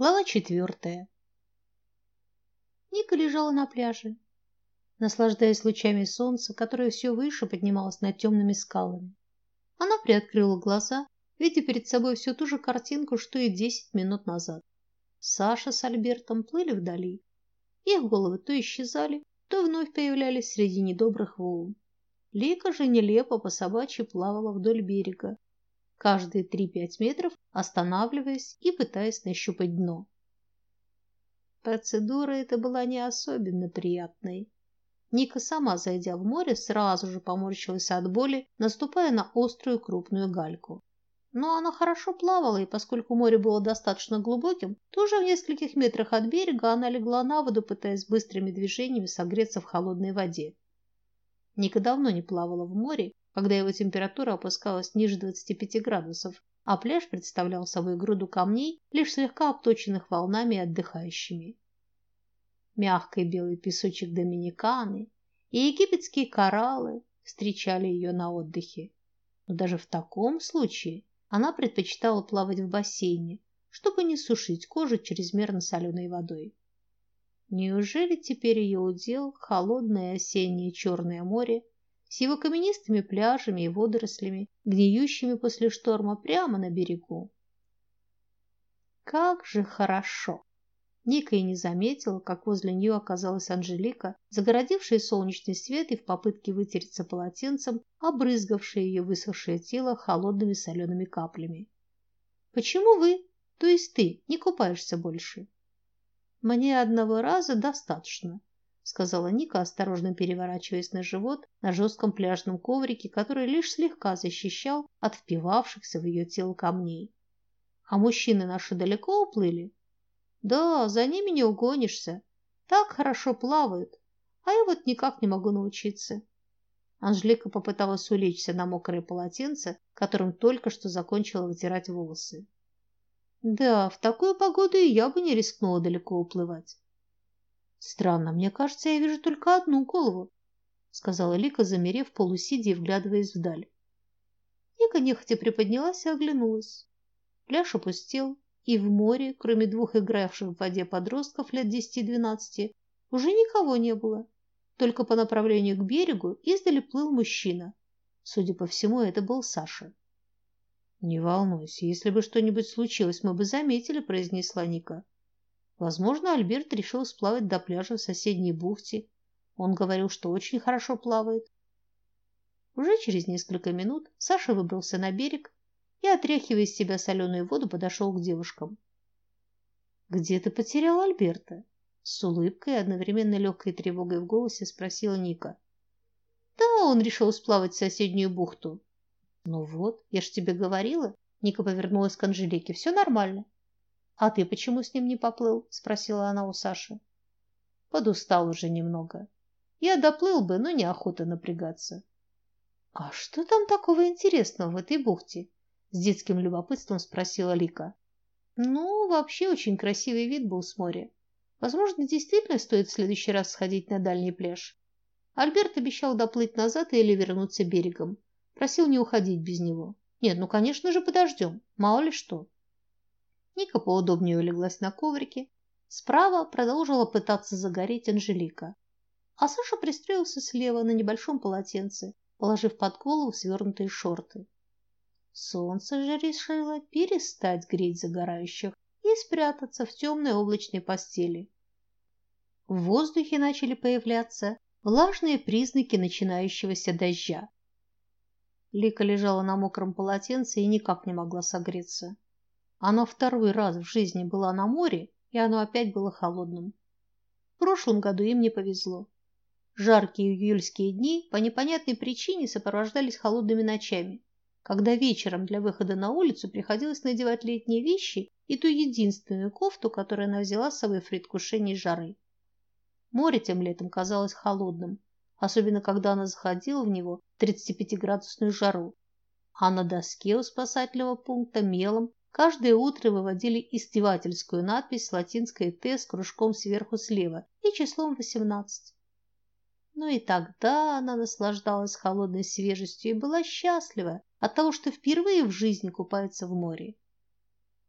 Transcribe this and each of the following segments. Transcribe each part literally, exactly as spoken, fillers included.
Глава четвертая. Ника лежала на пляже, наслаждаясь лучами солнца, которое все выше поднималось над темными скалами. Она приоткрыла глаза, видя перед собой всю ту же картинку, что и десять минут назад. Саша с Альбертом плыли вдали. Их головы то исчезали, то вновь появлялись среди недобрых волн. Лика же нелепо по собачьи плавала вдоль берега, каждые три-пять метров останавливаясь и пытаясь нащупать дно. Процедура эта была не особенно приятной. Ника, сама зайдя в море, сразу же поморщилась от боли, наступая на острую крупную гальку. Но она хорошо плавала, и поскольку море было достаточно глубоким, то уже в нескольких метрах от берега она легла на воду, пытаясь быстрыми движениями согреться в холодной воде. Ника давно не плавала в море, когда его температура опускалась ниже двадцати пяти градусов, а пляж представлял собой груду камней, лишь слегка обточенных волнами и отдыхающими. Мягкий белый песочек Доминиканы и египетские кораллы встречали ее на отдыхе. Но даже в таком случае она предпочитала плавать в бассейне, чтобы не сушить кожу чрезмерно соленой водой. Неужели теперь ее удел холодное осеннее Черное море с его каменистыми пляжами и водорослями, гниющими после шторма прямо на берегу? Как же хорошо! Ника и не заметила, как возле нее оказалась Анжелика, загородившая солнечный свет и в попытке вытереться полотенцем, обрызгавшая ее высохшее тело холодными солеными каплями. «Почему вы, то есть ты, не купаешься больше?» «Мне одного раза достаточно», сказала Ника, осторожно переворачиваясь на живот на жестком пляжном коврике, который лишь слегка защищал от впивавшихся в ее тело камней. «А мужчины наши далеко уплыли?» «Да, за ними не угонишься. Так хорошо плавают. А я вот никак не могу научиться». Анжелика попыталась улечься на мокрое полотенце, которым только что закончила вытирать волосы. «Да, в такую погоду и я бы не рискнула далеко уплывать». «Странно, мне кажется, я вижу только одну голову», — сказала Лика, замерев полусидя и вглядываясь вдаль. Ника нехотя приподнялась и оглянулась. Пляж опустел, и в море, кроме двух игравших в воде подростков лет десяти-двенадцати, уже никого не было. Только по направлению к берегу издали плыл мужчина. Судя по всему, это был Саша. «Не волнуйся, если бы что-нибудь случилось, мы бы заметили», — произнесла Ника. Возможно, Альберт решил сплавать до пляжа в соседней бухте. Он говорил, что очень хорошо плавает. Уже через несколько минут Саша выбрался на берег и, отряхивая из себя соленую воду, подошел к девушкам. «Где ты потерял Альберта?» с улыбкой и одновременно легкой тревогой в голосе спросила Ника. «Да, он решил сплавать в соседнюю бухту». «Ну вот, я ж тебе говорила». Ника повернулась к Анжелике. «Все нормально». «А ты почему с ним не поплыл?» – спросила она у Саши. «Подустал уже немного. Я доплыл бы, но неохота напрягаться». «А что там такого интересного в этой бухте?» – с детским любопытством спросила Лика. «Ну, вообще очень красивый вид был с моря. Возможно, действительно стоит в следующий раз сходить на дальний пляж». Альберт обещал доплыть назад или вернуться берегом. Просил не уходить без него. «Нет, ну, конечно же, подождем. Мало ли что». Ника поудобнее улеглась на коврике. Справа продолжила пытаться загореть Анжелика. А Саша пристроился слева на небольшом полотенце, положив под голову свернутые шорты. Солнце же решило перестать греть загорающих и спрятаться в темной облачной постели. В воздухе начали появляться влажные признаки начинающегося дождя. Лика лежала на мокром полотенце и никак не могла согреться. Она второй раз в жизни была на море, и оно опять было холодным. В прошлом году им не повезло. Жаркие июльские дни по непонятной причине сопровождались холодными ночами, когда вечером для выхода на улицу приходилось надевать летние вещи и ту единственную кофту, которую она взяла с собой в предвкушении жары. Море тем летом казалось холодным, особенно когда она заходила в него в тридцатипятиградусную жару, а на доске у спасательного пункта мелом каждое утро выводили издевательскую надпись с латинской «Т» с кружком сверху слева и числом восемнадцать. Но и тогда она наслаждалась холодной свежестью и была счастлива от того, что впервые в жизни купается в море.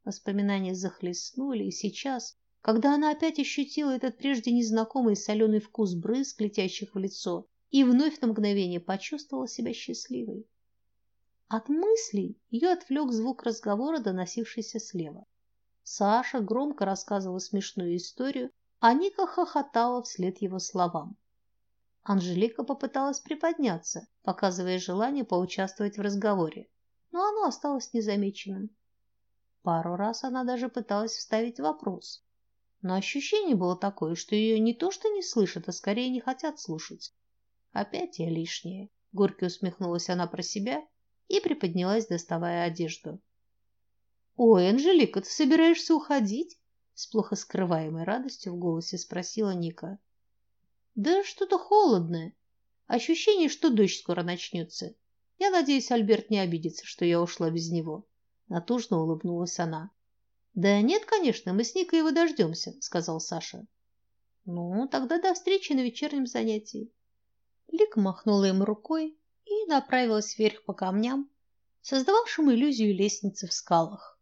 Воспоминания захлестнули, и сейчас, когда она опять ощутила этот прежде незнакомый соленый вкус брызг, летящих в лицо, и вновь на мгновение почувствовала себя счастливой. От мыслей ее отвлек звук разговора, доносившийся слева. Саша громко рассказывала смешную историю, а Ника хохотала вслед его словам. Анжелика попыталась приподняться, показывая желание поучаствовать в разговоре, но оно осталось незамеченным. Пару раз она даже пыталась вставить вопрос, но ощущение было такое, что ее не то что не слышат, а скорее не хотят слушать. «Опять я лишняя», — горько усмехнулась она про себя и приподнялась, доставая одежду. «Ой, Анжелика, ты собираешься уходить?» — с плохо скрываемой радостью в голосе спросила Ника. «Да что-то холодное. Ощущение, что дождь скоро начнется. Я надеюсь, Альберт не обидится, что я ушла без него», — натужно улыбнулась она. «Да нет, конечно, мы с Никой его дождемся», — сказал Саша. «Ну, тогда до встречи на вечернем занятии». Лика махнула им рукой и направилась вверх по камням, создававшим иллюзию лестницы в скалах.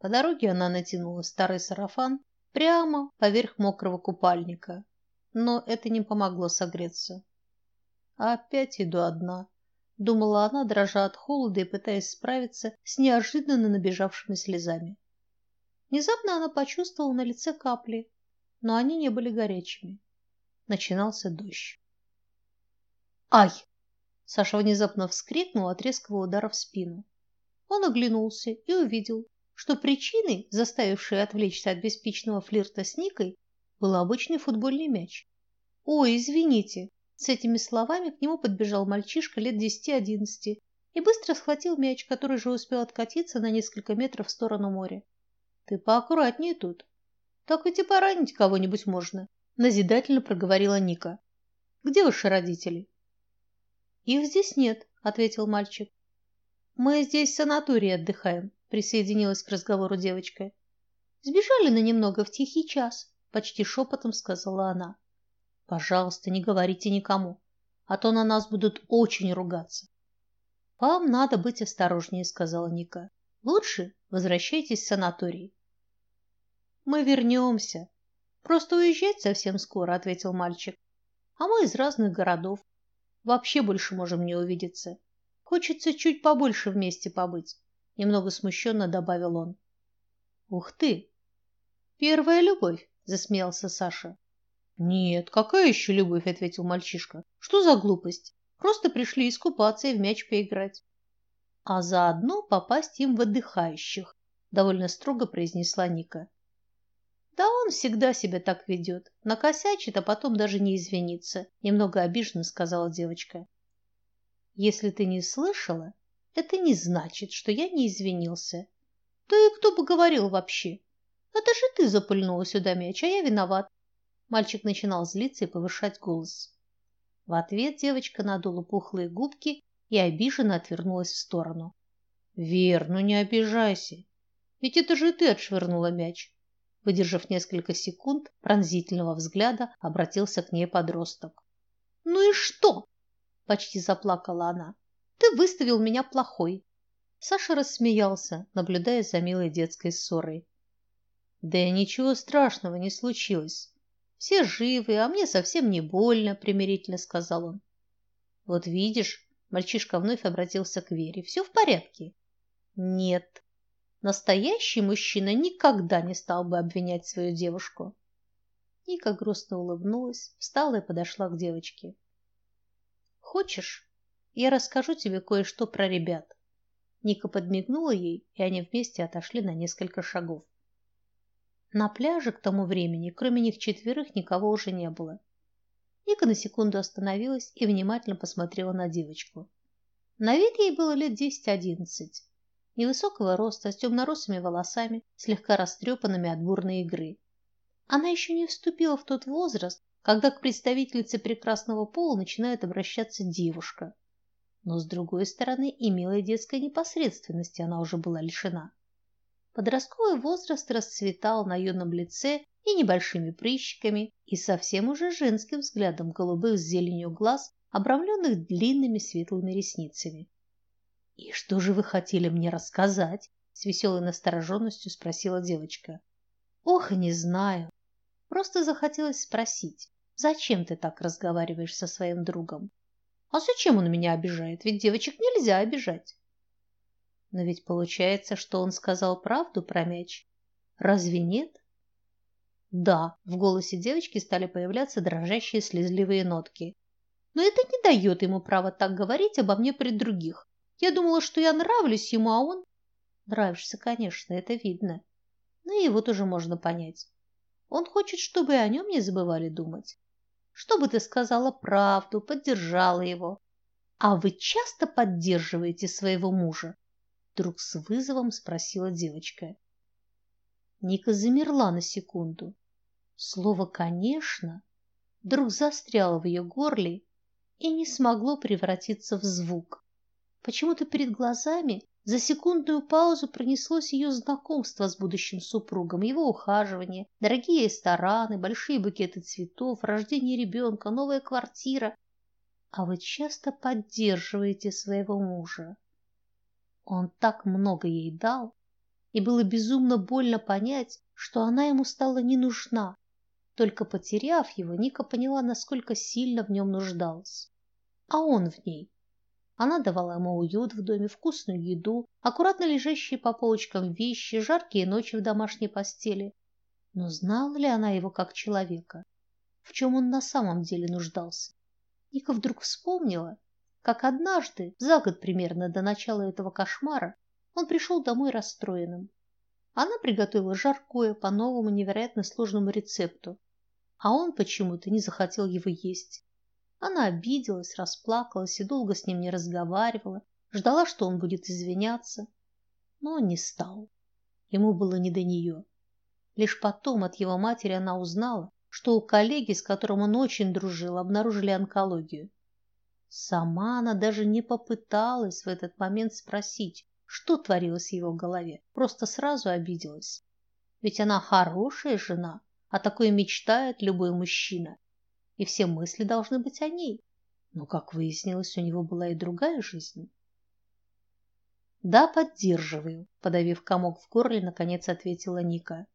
По дороге она натянула старый сарафан прямо поверх мокрого купальника, но это не помогло согреться. «Опять иду одна», — думала она, дрожа от холода и пытаясь справиться с неожиданно набежавшими слезами. Внезапно она почувствовала на лице капли, но они не были горячими. Начинался дождь. «Ай!» Саша внезапно вскрикнул от резкого удара в спину. Он оглянулся и увидел, что причиной, заставившей отвлечься от беспечного флирта с Никой, был обычный футбольный мяч. «Ой, извините!» С этими словами к нему подбежал мальчишка лет десяти-одиннадцати и быстро схватил мяч, который же успел откатиться на несколько метров в сторону моря. «Ты поаккуратнее тут. Так ведь и поранить кого-нибудь можно», — назидательно проговорила Ника. «Где ваши родители?» «Их здесь нет», — ответил мальчик. «Мы здесь в санатории отдыхаем», — присоединилась к разговору девочка. «Сбежали на немного в тихий час», — почти шепотом сказала она. «Пожалуйста, не говорите никому, а то на нас будут очень ругаться». «Вам надо быть осторожнее», — сказала Ника. «Лучше возвращайтесь в санаторий». «Мы вернемся. Просто уезжать совсем скоро», — ответил мальчик. «А мы из разных городов. Вообще больше можем не увидеться. Хочется чуть побольше вместе побыть», — немного смущенно добавил он. «Ух ты! Первая любовь!» — засмеялся Саша. «Нет, какая еще любовь?» — ответил мальчишка. «Что за глупость? Просто пришли искупаться и в мяч поиграть». «А заодно попасть им в отдыхающих», — довольно строго произнесла Ника. «Да он всегда себя так ведет. Накосячит, а потом даже не извинится», — немного обиженно сказала девочка. «Если ты не слышала, это не значит, что я не извинился. Да и кто бы говорил вообще? Это же ты запыльнула сюда мяч, а я виноват». Мальчик начинал злиться и повышать голос. В ответ девочка надула пухлые губки и обиженно отвернулась в сторону. «Вер, ну не обижайся. Ведь это же ты отшвырнула мяч». Выдержав несколько секунд пронзительного взгляда, обратился к ней подросток. «Ну и что?» – почти заплакала она. «Ты выставил меня плохой». Саша рассмеялся, наблюдая за милой детской ссорой. «Да и ничего страшного не случилось. Все живы, а мне совсем не больно», – примирительно сказал он. «Вот видишь», – мальчишка вновь обратился к Вере, – «все в порядке». «Нет». Настоящий мужчина никогда не стал бы обвинять свою девушку. Ника грустно улыбнулась, встала и подошла к девочке. «Хочешь, я расскажу тебе кое-что про ребят?» Ника подмигнула ей, и они вместе отошли на несколько шагов. На пляже к тому времени, кроме них четверых, никого уже не было. Ника на секунду остановилась и внимательно посмотрела на девочку. На вид ей было лет десять-одиннадцать. Невысокого роста, с темноросыми волосами, слегка растрепанными от бурной игры. Она еще не вступила в тот возраст, когда к представительнице прекрасного пола начинает обращаться девушка. Но, с другой стороны, и милой детской непосредственности она уже была лишена. Подростковый возраст расцветал на юном лице и небольшими прыщиками, и совсем уже женским взглядом голубых с зеленью глаз, обрамленных длинными светлыми ресницами. «И что же вы хотели мне рассказать?» с веселой настороженностью спросила девочка. Ох, не знаю. Просто захотелось спросить, зачем ты так разговариваешь со своим другом? А зачем он меня обижает? Ведь девочек нельзя обижать. Но ведь получается, что он сказал правду про мяч. Разве нет? Да, в голосе девочки стали появляться дрожащие слезливые нотки. Но это не дает ему права так говорить обо мне при других. Я думала, что я нравлюсь ему, а он... Нравишься, конечно, это видно. Но его тоже можно понять. Он хочет, чтобы о нем не забывали думать. Чтобы ты сказала правду, поддержала его. А вы часто поддерживаете своего мужа? Вдруг с вызовом спросила девочка. Ника замерла на секунду. Слово «конечно» вдруг застряло в ее горле и не смогло превратиться в звук. Почему-то перед глазами за секундную паузу пронеслось ее знакомство с будущим супругом, его ухаживание, дорогие рестораны, большие букеты цветов, рождение ребенка, новая квартира. А вы часто поддерживаете своего мужа. Он так много ей дал, и было безумно больно понять, что она ему стала не нужна. Только потеряв его, Ника поняла, насколько сильно в нем нуждалась. А он в ней. Она давала ему уют в доме, вкусную еду, аккуратно лежащие по полочкам вещи, жаркие ночи в домашней постели. Но знала ли она его как человека? В чем он на самом деле нуждался? Ника вдруг вспомнила, как однажды, за год примерно до начала этого кошмара, он пришел домой расстроенным. Она приготовила жаркое по новому невероятно сложному рецепту, а он почему-то не захотел его есть. Она обиделась, расплакалась и долго с ним не разговаривала, ждала, что он будет извиняться. Но он не стал. Ему было не до нее. Лишь потом от его матери она узнала, что у коллеги, с которым он очень дружил, обнаружили онкологию. Сама она даже не попыталась в этот момент спросить, что творилось в его голове, просто сразу обиделась. Ведь она хорошая жена, о такой мечтает любой мужчина, и все мысли должны быть о ней. Но, как выяснилось, у него была и другая жизнь. «Да, поддерживаю», – подавив комок в горле, наконец ответила Ника.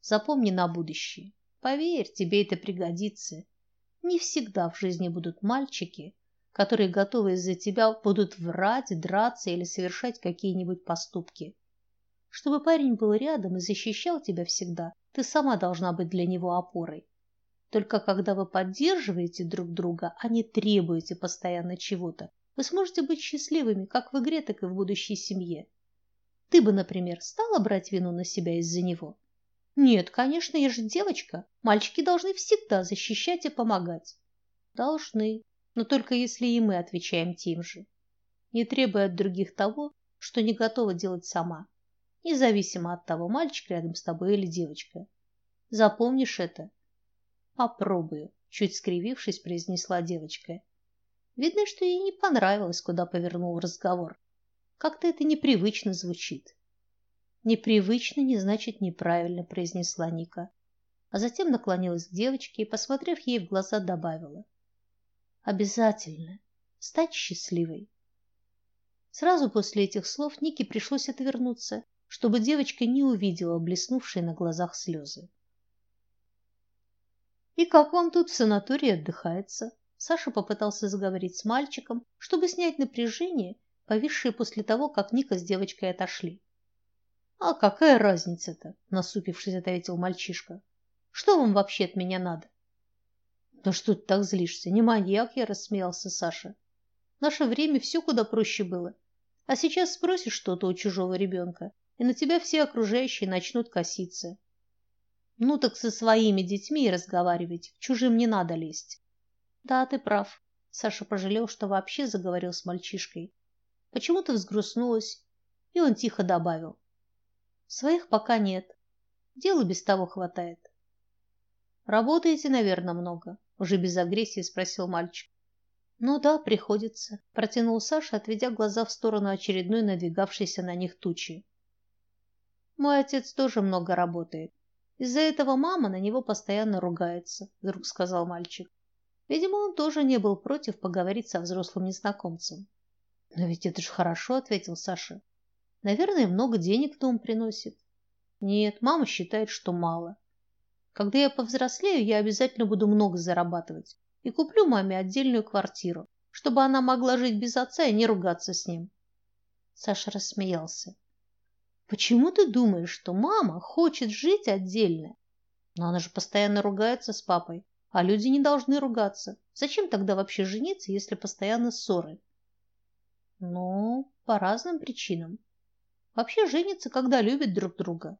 «Запомни на будущее. Поверь, тебе это пригодится. Не всегда в жизни будут мальчики, которые готовы из-за тебя будут врать, драться или совершать какие-нибудь поступки. Чтобы парень был рядом и защищал тебя всегда, ты сама должна быть для него опорой. Только когда вы поддерживаете друг друга, а не требуете постоянно чего-то, вы сможете быть счастливыми как в игре, так и в будущей семье. Ты бы, например, стала брать вину на себя из-за него? Нет, конечно, я же девочка. Мальчики должны всегда защищать и помогать. Должны. Но только если и мы отвечаем тем же, не требуя от других того, что не готова делать сама, независимо от того, мальчик рядом с тобой или девочка. Запомнишь это?» «Попробую», — чуть скривившись, произнесла девочка. Видно, что ей не понравилось, куда повернул разговор. Как-то это непривычно звучит. «Непривычно не значит неправильно», — произнесла Ника. А затем наклонилась к девочке и, посмотрев ей в глаза, добавила: «Обязательно. Стать счастливой». Сразу после этих слов Нике пришлось отвернуться, чтобы девочка не увидела блеснувшие на глазах слезы. «И как вам тут в санатории отдыхается?» Саша попытался заговорить с мальчиком, чтобы снять напряжение, повисшее после того, как Ника с девочкой отошли. «А какая разница-то?» – насупившись, ответил мальчишка. «Что вам вообще от меня надо?» «Да что ты так злишься? Не маньяк я», — рассмеялся Саша. «В наше время все куда проще было. А сейчас спросишь что-то у чужого ребенка, и на тебя все окружающие начнут коситься. Ну так со своими детьми и разговаривать, к чужим не надо лезть». «Да, ты прав», — Саша пожалел, что вообще заговорил с мальчишкой. Почему-то взгрустнулась, и он тихо добавил: «Своих пока нет. Дела без того хватает». «Работаете, наверное, много?» — уже без агрессии спросил мальчик. «Ну да, приходится», — протянул Саша, отведя глаза в сторону очередной надвигавшейся на них тучи. «Мой отец тоже много работает. Из-за этого мама на него постоянно ругается», — вдруг сказал мальчик. Видимо, он тоже не был против поговорить со взрослым незнакомцем. «Но ведь это же хорошо», — ответил Саша. Наверное, много денег в дом приносит. Нет, мама считает, что мало. Когда я повзрослею, я обязательно буду много зарабатывать и куплю маме отдельную квартиру, чтобы она могла жить без отца и не ругаться с ним. Саша рассмеялся. Почему ты думаешь, что мама хочет жить отдельно? Но она же постоянно ругается с папой, а люди не должны ругаться. Зачем тогда вообще жениться, если постоянно ссоры? Ну, по разным причинам. Вообще женятся, когда любят друг друга.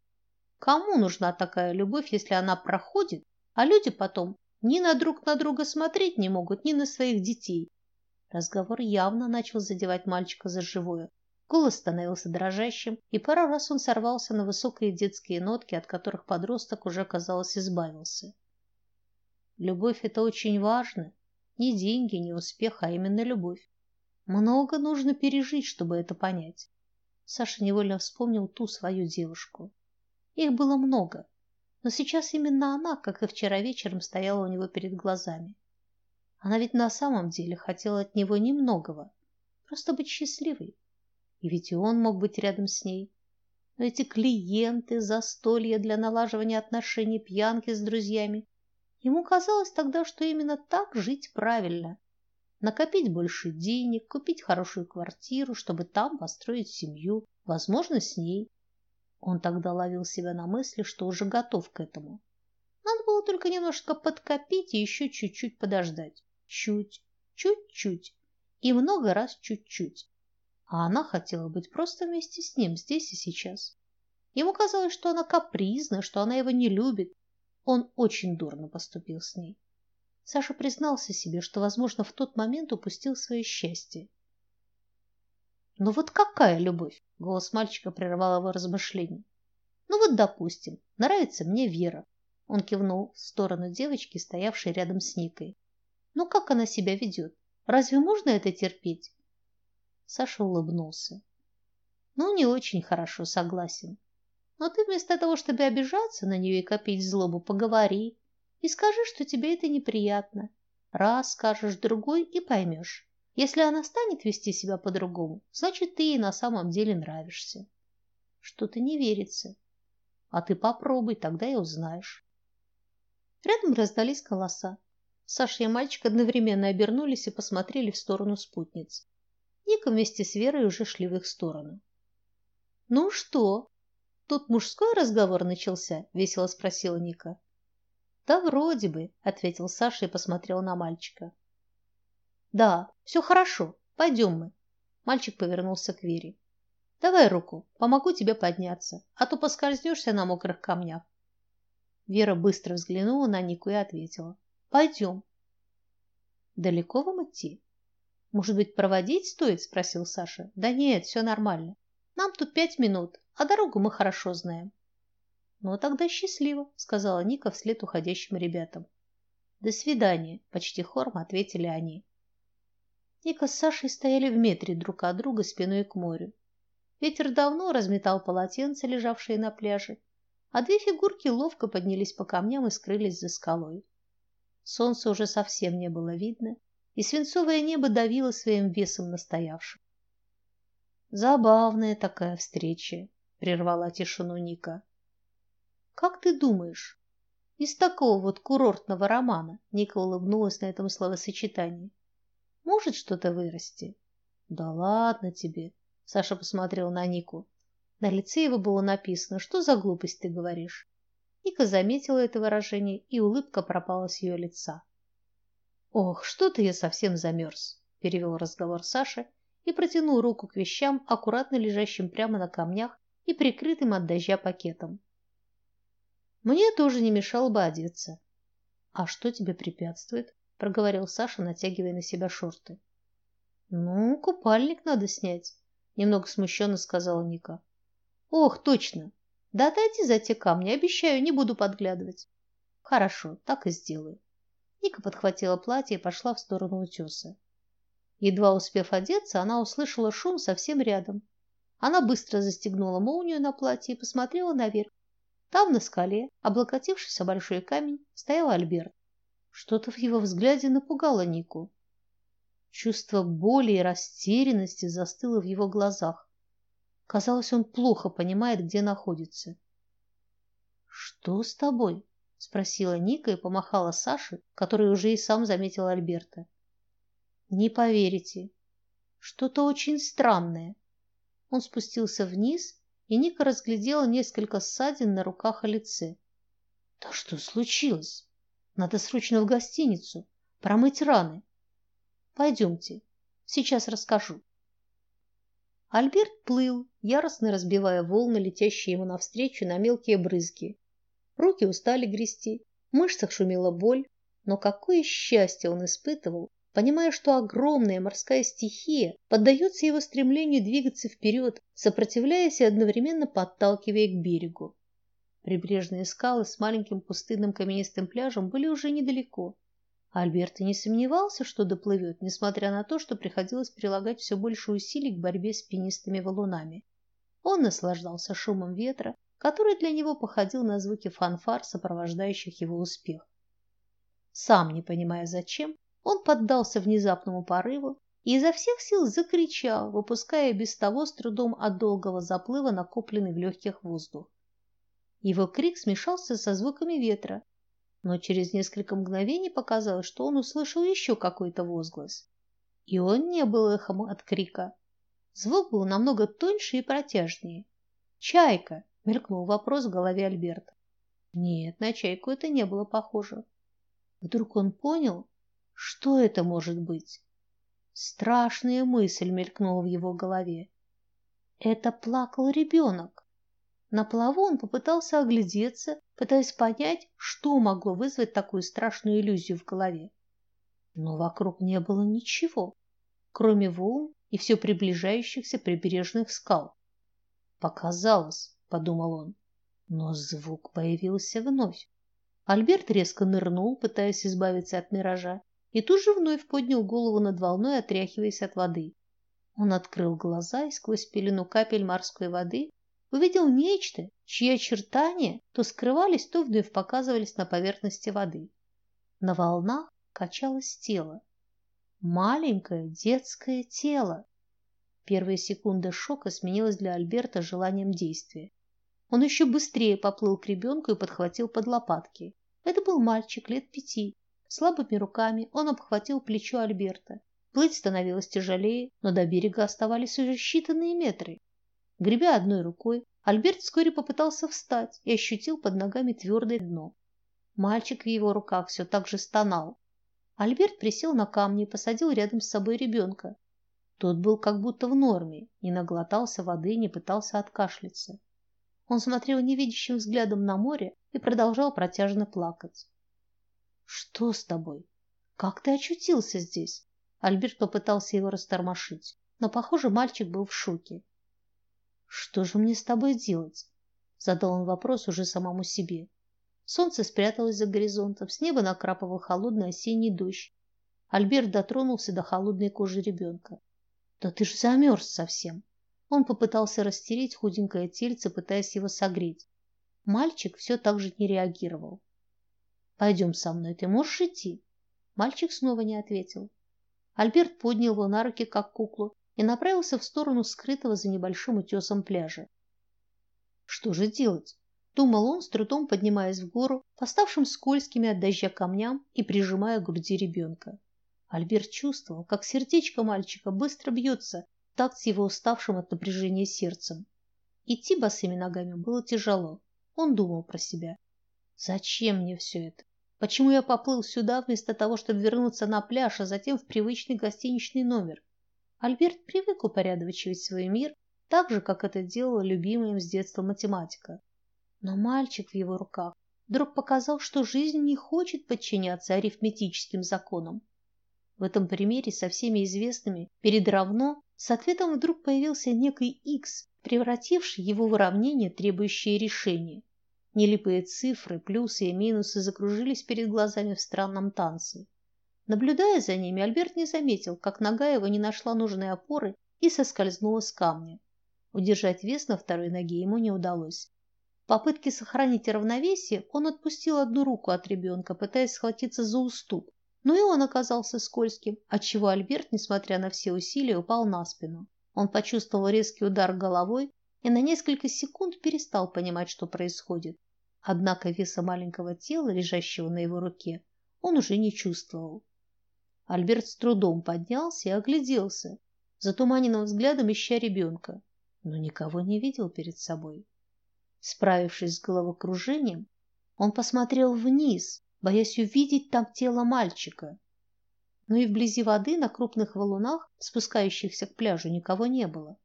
Кому нужна такая любовь, если она проходит, а люди потом ни на друг на друга смотреть не могут, ни на своих детей? Разговор явно начал задевать мальчика за живое. Голос становился дрожащим, и пару раз он сорвался на высокие детские нотки, от которых подросток уже, казалось, избавился. Любовь – это очень важно. Не деньги, не успех, а именно любовь. Много нужно пережить, чтобы это понять. Саша невольно вспомнил ту свою девушку. Их было много, но сейчас именно она, как и вчера вечером, стояла у него перед глазами. Она ведь на самом деле хотела от него немногого, просто быть счастливой. И ведь и он мог быть рядом с ней. Но эти клиенты, застолья для налаживания отношений, пьянки с друзьями. Ему казалось тогда, что именно так жить правильно. Накопить больше денег, купить хорошую квартиру, чтобы там построить семью, возможно, с ней. Он тогда ловил себя на мысли, что уже готов к этому. Надо было только немножко подкопить и еще чуть-чуть подождать. Чуть, чуть-чуть и много раз чуть-чуть. А она хотела быть просто вместе с ним, здесь и сейчас. Ему казалось, что она капризна, что она его не любит. Он очень дурно поступил с ней. Саша признался себе, что, возможно, в тот момент упустил свое счастье. «Ну вот какая любовь?» – голос мальчика прервал его размышления. «Ну вот, допустим, нравится мне Вера». Он кивнул в сторону девочки, стоявшей рядом с Никой. «Ну как она себя ведет? Разве можно это терпеть?» Саша улыбнулся. «Ну, не очень хорошо, согласен. Но ты вместо того, чтобы обижаться на нее и копить злобу, поговори и скажи, что тебе это неприятно. Раз скажешь, другой и поймешь. Если она станет вести себя по-другому, значит, ты ей на самом деле нравишься». «Что-то не верится». «А ты попробуй, тогда и узнаешь». Рядом раздались голоса. Саша и мальчик одновременно обернулись и посмотрели в сторону спутниц. Ника вместе с Верой уже шли в их сторону. «Ну что? Тут мужской разговор начался?» – весело спросила Ника. «Да вроде бы», – ответил Саша и посмотрел на мальчика. «Да, все хорошо, пойдем мы». Мальчик повернулся к Вере. «Давай руку, помогу тебе подняться, а то поскользнешься на мокрых камнях». Вера быстро взглянула на Нику и ответила. «Пойдем». «Далеко вам идти? Может быть, проводить стоит?» – спросил Саша. «Да нет, все нормально. Нам тут пять минут, а дорогу мы хорошо знаем». «Ну, тогда счастливо», – сказала Ника вслед уходящим ребятам. «До свидания», – почти хором ответили они. Ника с Сашей стояли в метре друг от друга спиной к морю. Ветер давно разметал полотенца, лежавшие на пляже, а две фигурки ловко поднялись по камням и скрылись за скалой. Солнца уже совсем не было видно, и свинцовое небо давило своим весом на стоявших. «Забавная такая встреча», — прервала тишину Ника. «Как ты думаешь, из такого вот курортного романа», — Ника улыбнулась на этом словосочетании, — «может что-то вырасти?» «Да ладно тебе», — Саша посмотрел на Нику. На лице его было написано: «Что за глупость ты говоришь?» Ника заметила это выражение, и улыбка пропала с ее лица. «Ох, что-то я совсем замерз», – перевел разговор Саша и протянул руку к вещам, аккуратно лежащим прямо на камнях и прикрытым от дождя пакетом. «Мне тоже не мешало бы одеться». «А что тебе препятствует?» – проговорил Саша, натягивая на себя шорты. «Ну, купальник надо снять», – немного смущенно сказала Ника. «Ох, точно! Да отойди за те камни, обещаю, не буду подглядывать». «Хорошо, так и сделаю». Ника подхватила платье и пошла в сторону утеса. Едва успев одеться, она услышала шум совсем рядом. Она быстро застегнула молнию на платье и посмотрела наверх. Там, на скале, облокотившись о большой камень, стоял Альберт. Что-то в его взгляде напугало Нику. Чувство боли и растерянности застыло в его глазах. Казалось, он плохо понимает, где находится. «Что с тобой?» – спросила Ника и помахала Саше, который уже и сам заметил Альберта. «Не поверите. Что-то очень странное». Он спустился вниз, и Ника разглядела несколько ссадин на руках и лице. «Да что случилось? Надо срочно в гостиницу, промыть раны. Пойдемте, сейчас расскажу». Альберт плыл, яростно разбивая волны, летящие ему навстречу, на мелкие брызги. Руки устали грести, в мышцах шумела боль, но какое счастье он испытывал, понимая, что огромная морская стихия поддается его стремлению двигаться вперед, сопротивляясь и одновременно подталкивая к берегу. Прибрежные скалы с маленьким пустынным каменистым пляжем были уже недалеко. Альберт и не сомневался, что доплывет, несмотря на то, что приходилось прилагать все больше усилий к борьбе с пенистыми валунами. Он наслаждался шумом ветра, который для него походил на звуки фанфар, сопровождающих его успех. Сам не понимая зачем, он поддался внезапному порыву и изо всех сил закричал, выпуская без того с трудом от долгого заплыва накопленный в легких воздух. Его крик смешался со звуками ветра, но через несколько мгновений показалось, что он услышал еще какой-то возглас. И он не был эхом от крика. Звук был намного тоньше и протяжнее. «Чайка!» — мелькнул вопрос в голове Альберта. Нет, на чайку это не было похоже. Вдруг он понял, что это может быть. Страшная мысль мелькнула в его голове. Это плакал ребенок. На плаву он попытался оглядеться, пытаясь понять, что могло вызвать такую страшную иллюзию в голове. Но вокруг не было ничего, кроме волн и все приближающихся прибрежных скал. «Показалось», — подумал он, но звук появился вновь. Альберт резко нырнул, пытаясь избавиться от миража, и тут же вновь поднял голову над волной, отряхиваясь от воды. Он открыл глаза и сквозь пелену капель морской воды увидел нечто, чьи очертания то скрывались, то вновь показывались на поверхности воды. На волнах качалось тело. Маленькое детское тело. Первая секунда шока сменилась для Альберта желанием действия. Он еще быстрее поплыл к ребенку и подхватил под лопатки. Это был мальчик лет пяти. Слабыми руками он обхватил плечо Альберта. Плыть становилось тяжелее, но до берега оставались уже считанные метры. Гребя одной рукой, Альберт вскоре попытался встать и ощутил под ногами твердое дно. Мальчик в его руках все так же стонал. Альберт присел на камни и посадил рядом с собой ребенка. Тот был как будто в норме, не наглотался воды, не пытался откашляться. Он смотрел невидящим взглядом на море и продолжал протяжно плакать. «Что с тобой? Как ты очутился здесь?» Альберт попытался его растормошить, но, похоже, мальчик был в шоке. «Что же мне с тобой делать?» — задал он вопрос уже самому себе. Солнце спряталось за горизонтом, с неба накрапывал холодный осенний дождь. Альберт дотронулся до холодной кожи ребенка. «Да ты ж замерз совсем!» Он попытался растереть худенькое тельце, пытаясь его согреть. Мальчик все так же не реагировал. «Пойдем со мной, ты можешь идти?» Мальчик снова не ответил. Альберт поднял его на руки, как куклу, и направился в сторону скрытого за небольшим утесом пляжа. Что же делать? Думал он, с трудом поднимаясь в гору, по ставшим скользкими от дождя камням и прижимая к груди ребенка. Альберт чувствовал, как сердечко мальчика быстро бьется в такт с его уставшим от напряжения сердцем. Идти босыми ногами было тяжело. Он думал про себя. Зачем мне все это? Почему я поплыл сюда вместо того, чтобы вернуться на пляж, а затем в привычный гостиничный номер? Альберт привык упорядочивать свой мир так же, как это делала любимая им с детства математика. Но мальчик в его руках вдруг показал, что жизнь не хочет подчиняться арифметическим законам. В этом примере со всеми известными перед равно с ответом вдруг появился некий икс, превративший его в уравнение, требующее решения. Нелепые цифры, плюсы и минусы закружились перед глазами в странном танце. Наблюдая за ними, Альберт не заметил, как нога его не нашла нужной опоры и соскользнула с камня. Удержать вес на второй ноге ему не удалось. В попытке сохранить равновесие он отпустил одну руку от ребенка, пытаясь схватиться за уступ, но и он оказался скользким, отчего Альберт, несмотря на все усилия, упал на спину. Он почувствовал резкий удар головой и на несколько секунд перестал понимать, что происходит. Однако веса маленького тела, лежащего на его руке, он уже не чувствовал. Альберт с трудом поднялся и огляделся, затуманенным взглядом ища ребенка, но никого не видел перед собой. Справившись с головокружением, он посмотрел вниз, боясь увидеть там тело мальчика. Но и вблизи воды, на крупных валунах, спускающихся к пляжу, никого не было.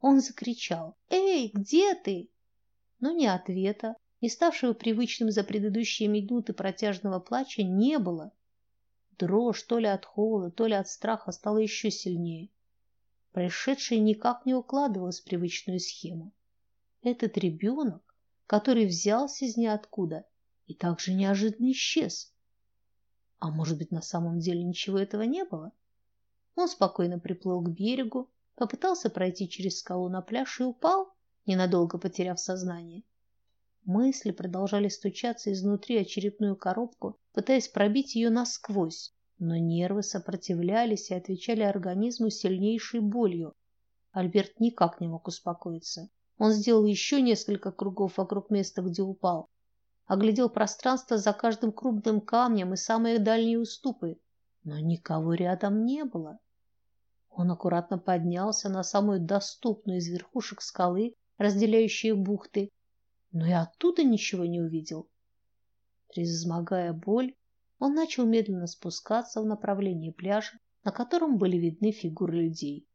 Он закричал: «Эй, где ты?» Но ни ответа, ни ставшего привычным за предыдущие минуты протяжного плача, не было. Дрожь то ли от холода, то ли от страха стала еще сильнее. Происшедшее никак не укладывалось в привычную схему. Этот ребенок, который взялся из ниоткуда и так же неожиданно исчез. А может быть, на самом деле ничего этого не было? Он спокойно приплыл к берегу, попытался пройти через скалу на пляж и упал, ненадолго потеряв сознание. Мысли продолжали стучаться изнутри о черепную коробку, пытаясь пробить ее насквозь, но нервы сопротивлялись и отвечали организму сильнейшей болью. Альберт никак не мог успокоиться. Он сделал еще несколько кругов вокруг места, где упал, оглядел пространство за каждым крупным камнем и самые дальние уступы, но никого рядом не было. Он аккуратно поднялся на самую доступную из верхушек скалы, разделяющие бухты, но и оттуда ничего не увидел. Превозмогая боль, он начал медленно спускаться в направлении пляжа, на котором были видны фигуры людей.